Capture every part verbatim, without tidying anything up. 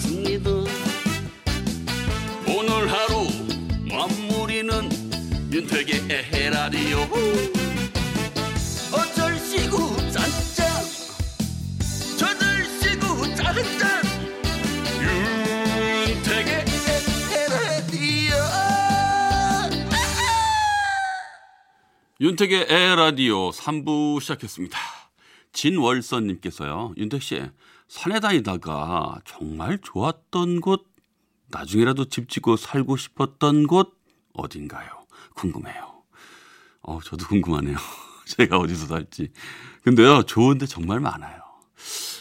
있습니다. 오늘 하루 마무리는 윤택의 에라디오 어쩔 시구 짠짠 저들 시구 짠짠 윤택의 에라디오. 윤택의 에라디오 삼 부 시작했습니다. 진월선 님께서요. 윤택 씨, 산에 다니다가 정말 좋았던 곳, 나중에라도 집 짓고 살고 싶었던 곳 어딘가요? 궁금해요. 어, 저도 궁금하네요. 제가 어디서 살지. 근데요, 좋은 데 정말 많아요.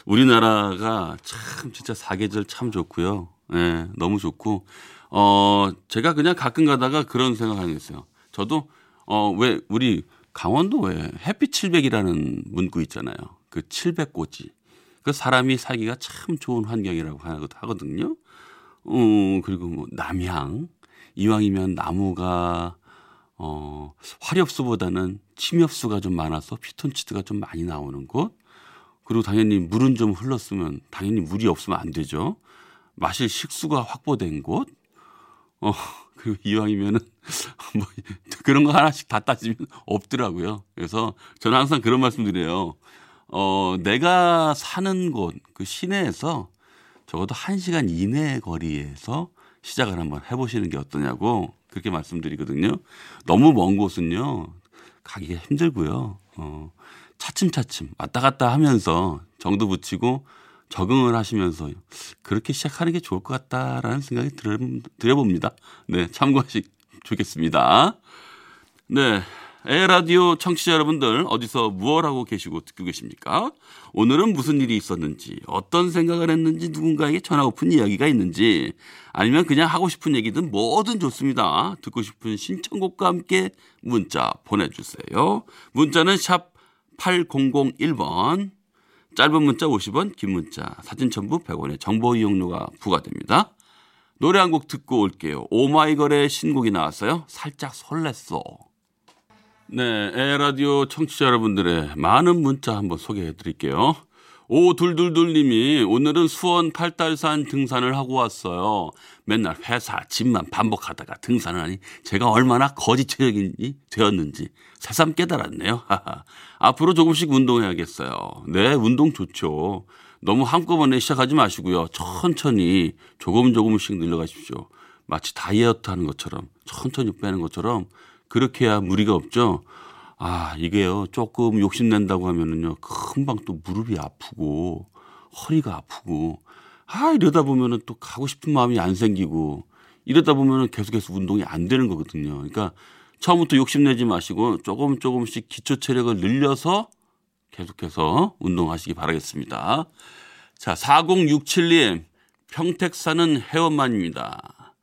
우리나라가 참 진짜 사계절 참 좋고요. 네, 너무 좋고. 어, 제가 그냥 가끔 가다가 그런 생각을 했어요. 저도 어, 왜 우리 강원도에 햇빛 칠백이라는 문구 있잖아요. 그 칠백 고지. 그 사람이 살기가 참 좋은 환경이라고 하거든요. 어, 그리고 뭐 남향. 이왕이면 나무가 어, 화렵수보다는 침엽수가 좀 많아서 피톤치드가 좀 많이 나오는 곳. 그리고 당연히 물은 좀 흘렀으면 당연히 물이 없으면 안 되죠. 마실 식수가 확보된 곳. 어, 그리고 이왕이면은 뭐 그런 거 하나씩 다 따지면 없더라고요. 그래서 저는 항상 그런 말씀드려요. 어, 내가 사는 곳, 그 시내에서 적어도 한 시간 이내 거리에서 시작을 한번 해보시는 게 어떠냐고 그렇게 말씀드리거든요. 너무 먼 곳은요, 가기가 힘들고요. 어, 차츰차츰 왔다 갔다 하면서 정도 붙이고 적응을 하시면서 그렇게 시작하는 게 좋을 것 같다라는 생각이 들, 드려봅니다. 네, 참고하시기 좋겠습니다. 네. 에라디오 청취자 여러분들 어디서 무엇 하고 계시고 듣고 계십니까? 오늘은 무슨 일이 있었는지 어떤 생각을 했는지 누군가에게 전하고픈 이야기가 있는지 아니면 그냥 하고 싶은 얘기든 뭐든 좋습니다. 듣고 싶은 신청곡과 함께 문자 보내주세요. 문자는 샵 팔공공일 번 짧은 문자 오십 원 긴 문자 사진 첨부 백 원의 정보 이용료가 부과됩니다. 노래 한 곡 듣고 올게요. 오마이걸의 신곡이 나왔어요. 살짝 설렜어. 네, 에라디오 청취자 여러분들의 많은 문자 한번 소개해 드릴게요. 오둘둘둘 님이 오늘은 수원 팔달산 등산을 하고 왔어요. 맨날 회사, 집만 반복하다가 등산을 하니 제가 얼마나 거지 체력인지 되었는지 새삼 깨달았네요. 앞으로 조금씩 운동해야겠어요. 네, 운동 좋죠. 너무 한꺼번에 시작하지 마시고요. 천천히 조금 조금씩 늘려가십시오. 마치 다이어트 하는 것처럼 천천히 빼는 것처럼 그렇게 해야 무리가 없죠. 아, 이게요. 조금 욕심낸다고 하면은요. 금방 또 무릎이 아프고 허리가 아프고 아, 이러다 보면은 또 가고 싶은 마음이 안 생기고 이러다 보면은 계속해서 운동이 안 되는 거거든요. 그러니까 처음부터 욕심내지 마시고 조금 조금씩 기초 체력을 늘려서 계속해서 운동하시기 바라겠습니다. 자, 사공육칠 님. 평택 사는 회원맘입니다.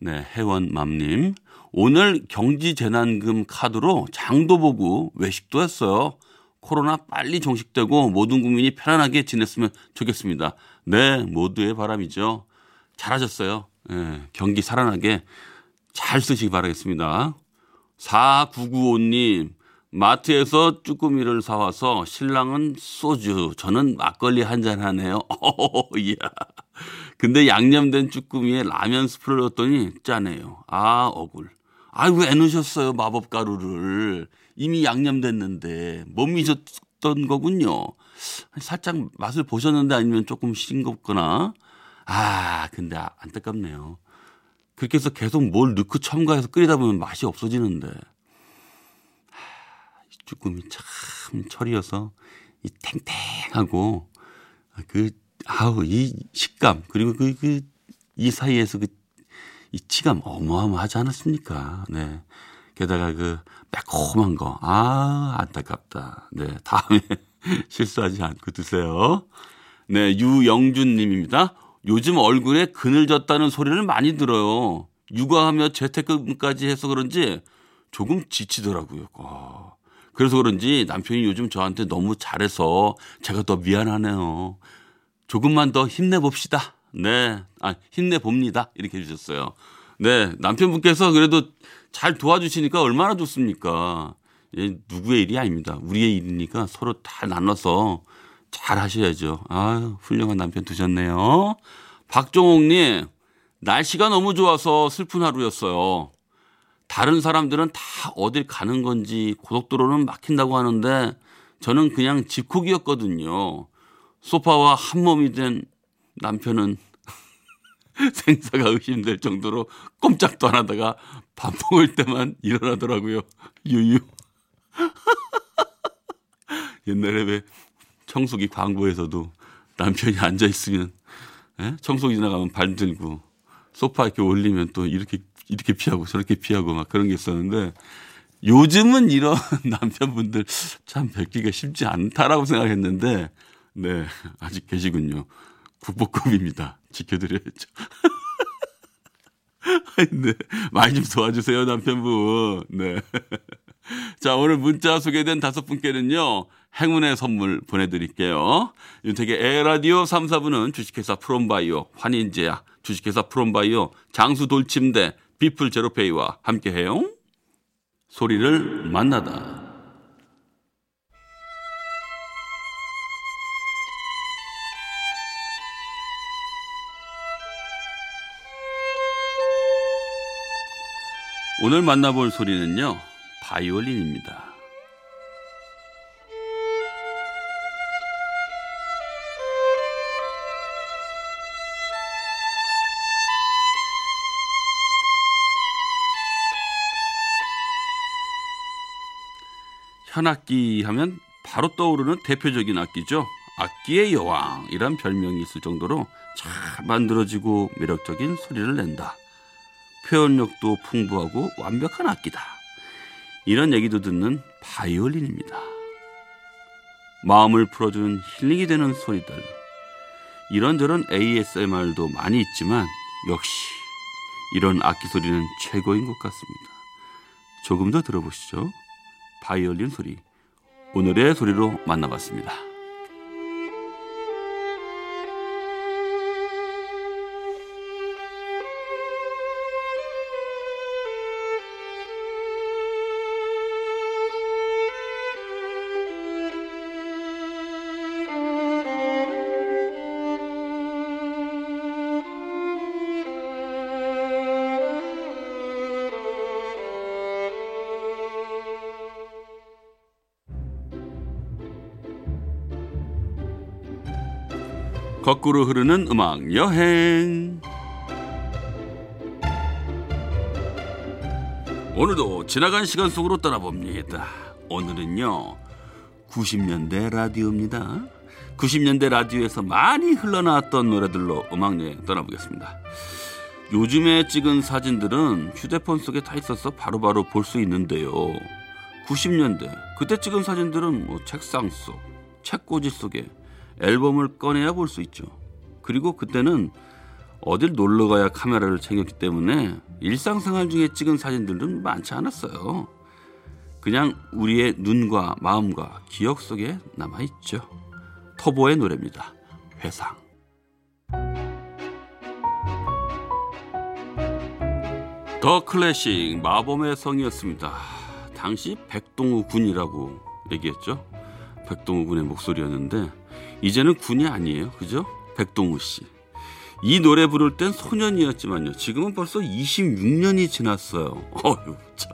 네, 회원맘님. 오늘 경지재난금 카드로 장도 보고 외식도 했어요. 코로나 빨리 종식되고 모든 국민이 편안하게 지냈으면 좋겠습니다. 네, 모두의 바람이죠. 잘하셨어요. 네, 경기 살아나게 잘 쓰시기 바라겠습니다. 사구구오 님, 마트에서 쭈꾸미를 사와서 신랑은 소주, 저는 막걸리 한잔 하네요. 오, 이야. 근데 양념된 쭈꾸미에 라면 스프를 넣었더니 짜네요. 아, 억울. 아이, 왜 넣으셨어요, 마법가루를. 이미 양념됐는데 못 미셨던 거군요. 살짝 맛을 보셨는데 아니면 조금 싱겁거나. 아, 근데 안타깝네요. 그렇게 해서 계속 뭘 넣고 첨가해서 끓이다 보면 맛이 없어지는데. 이 쭈꾸미 참 철이어서 이 탱탱하고 그 아우 이 식감 그리고 그 그 이 사이에서 그 이 치감 어마어마하지 않았습니까? 네. 게다가 그 매콤한 거. 아, 안타깝다. 네. 다음에 실수하지 않고 드세요. 네. 유영준 님입니다. 요즘 얼굴에 그늘 졌다는 소리를 많이 들어요. 육아하며 재택근무까지 해서 그런지 조금 지치더라고요. 와. 그래서 그런지 남편이 요즘 저한테 너무 잘해서 제가 더 미안하네요. 조금만 더 힘내봅시다. 네, 아, 힘내봅니다. 이렇게 해주셨어요. 네, 남편분께서 그래도 잘 도와주시니까 얼마나 좋습니까? 예, 누구의 일이 아닙니다. 우리의 일이니까 서로 다 나눠서 잘 하셔야죠. 아유, 훌륭한 남편 두셨네요. 박종옥님, 날씨가 너무 좋아서 슬픈 하루였어요. 다른 사람들은 다 어딜 가는 건지 고속도로는 막힌다고 하는데 저는 그냥 집콕이었거든요. 소파와 한몸이 된 남편은 생사가 의심될 정도로 꼼짝도 안 하다가 밥 먹을 때만 일어나더라고요. 유유. 옛날에 왜 청소기 광고에서도 남편이 앉아있으면 에? 청소기 지나가면 발 들고 소파 이렇게 올리면 또 이렇게 이렇게 피하고 저렇게 피하고 막 그런 게 있었는데 요즘은 이런 남편분들 참 뵙기가 쉽지 않다라고 생각했는데 네 아직 계시군요. 국보급입니다. 지켜드려야죠. 네, 많이 좀 도와주세요 남편분. 네. 자, 오늘 문자 소개된 다섯 분께는요. 행운의 선물 보내드릴게요. 윤택의 에라디오 삼, 사 부는 주식회사 프롬바이오, 환인제약, 주식회사 프롬바이오, 장수돌침대, 비플 제로페이와 함께해요. 소리를 만나다. 오늘 만나볼 소리는요. 바이올린입니다. 현악기 하면 바로 떠오르는 대표적인 악기죠. 악기의 여왕이란 별명이 있을 정도로 잘 만들어지고 매력적인 소리를 낸다. 표현력도 풍부하고 완벽한 악기다. 이런 얘기도 듣는 바이올린입니다. 마음을 풀어주는 힐링이 되는 소리들. 이런저런 에이에스엠알도 많이 있지만 역시 이런 악기 소리는 최고인 것 같습니다. 조금 더 들어보시죠. 바이올린 소리, 오늘의 소리로 만나봤습니다. 거꾸로 흐르는 음악 여행. 오늘도 지나간 시간 속으로 떠나봅니다. 오늘은요. 구십 년대 라디오입니다. 구십 년대 라디오에서 많이 흘러나왔던 노래들로 음악 여행 떠나보겠습니다. 요즘에 찍은 사진들은 휴대폰 속에 다 있어서 바로바로 볼 수 있는데요. 구십 년대 그때 찍은 사진들은 뭐 책상 속, 책꽂이 속에 앨범을 꺼내야 볼 수 있죠. 그리고 그때는 어딜 놀러가야 카메라를 챙겼기 때문에 일상생활 중에 찍은 사진들은 많지 않았어요. 그냥 우리의 눈과 마음과 기억 속에 남아있죠. 터보의 노래입니다. 회상. 더 클래식 마범의 성이었습니다. 당시 백동우 군이라고 얘기했죠. 백동우 군의 목소리였는데 이제는 군이 아니에요. 그죠? 백동우 씨. 이 노래 부를 땐 소년이었지만요. 지금은 벌써 이십육 년이 지났어요. 어휴, 참.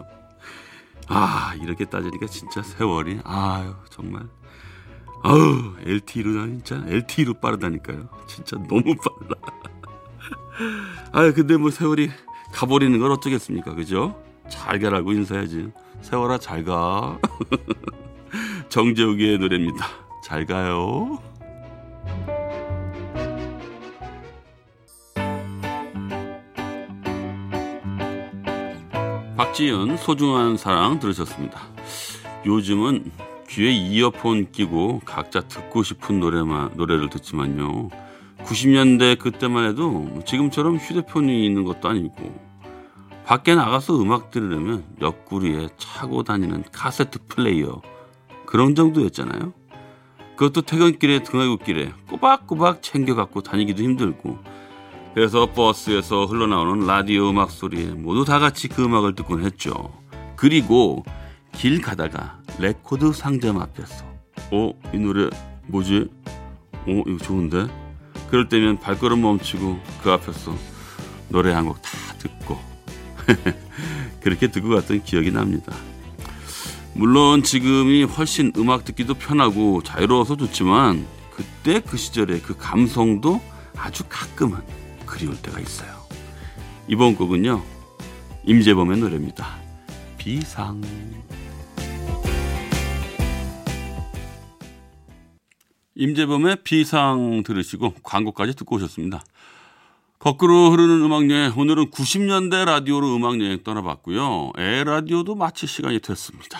아, 이렇게 따지니까 진짜 세월이. 아유, 정말. 아유, 엘티이로 진짜. 엘티이로 빠르다니까요. 진짜 너무 빨라. 아, 근데 뭐 세월이 가버리는 걸 어쩌겠습니까? 그죠? 잘 가라고 인사해야지. 세월아, 잘 가. 정재욱의 노래입니다. 잘 가요. 박지은 소중한 사랑 들으셨습니다. 요즘은 귀에 이어폰 끼고 각자 듣고 싶은 노래만 노래를 듣지만요. 구십 년대 그때만 해도 지금처럼 휴대폰이 있는 것도 아니고 밖에 나가서 음악 들으려면 옆구리에 차고 다니는 카세트 플레이어 그런 정도였잖아요. 그것도 퇴근길에 등하굣길에 꼬박꼬박 챙겨갖고 다니기도 힘들고 그래서 버스에서 흘러나오는 라디오 음악 소리에 모두 다 같이 그 음악을 듣곤 했죠. 그리고 길 가다가 레코드 상점 앞에서 어? 이 노래 뭐지? 어? 이거 좋은데? 그럴 때면 발걸음 멈추고 그 앞에서 노래 한 곡 다 듣고 그렇게 듣고 갔던 기억이 납니다. 물론 지금이 훨씬 음악 듣기도 편하고 자유로워서 좋지만 그때 그 시절의 그 감성도 아주 가끔은 그리울 때가 있어요. 이번 곡은요, 임재범의 노래입니다. 비상. 임재범의 비상 들으시고 광고까지 듣고 오셨습니다. 거꾸로 흐르는 음악여행, 오늘은 구십 년대 라디오로 음악여행 떠나봤고요. 에라디오도 마칠 시간이 됐습니다.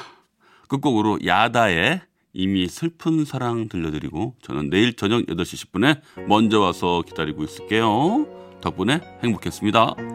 끝곡으로 야다의 이미 슬픈 사랑 들려드리고 저는 내일 저녁 여덟 시 십 분에 먼저 와서 기다리고 있을게요. 덕분에 행복했습니다.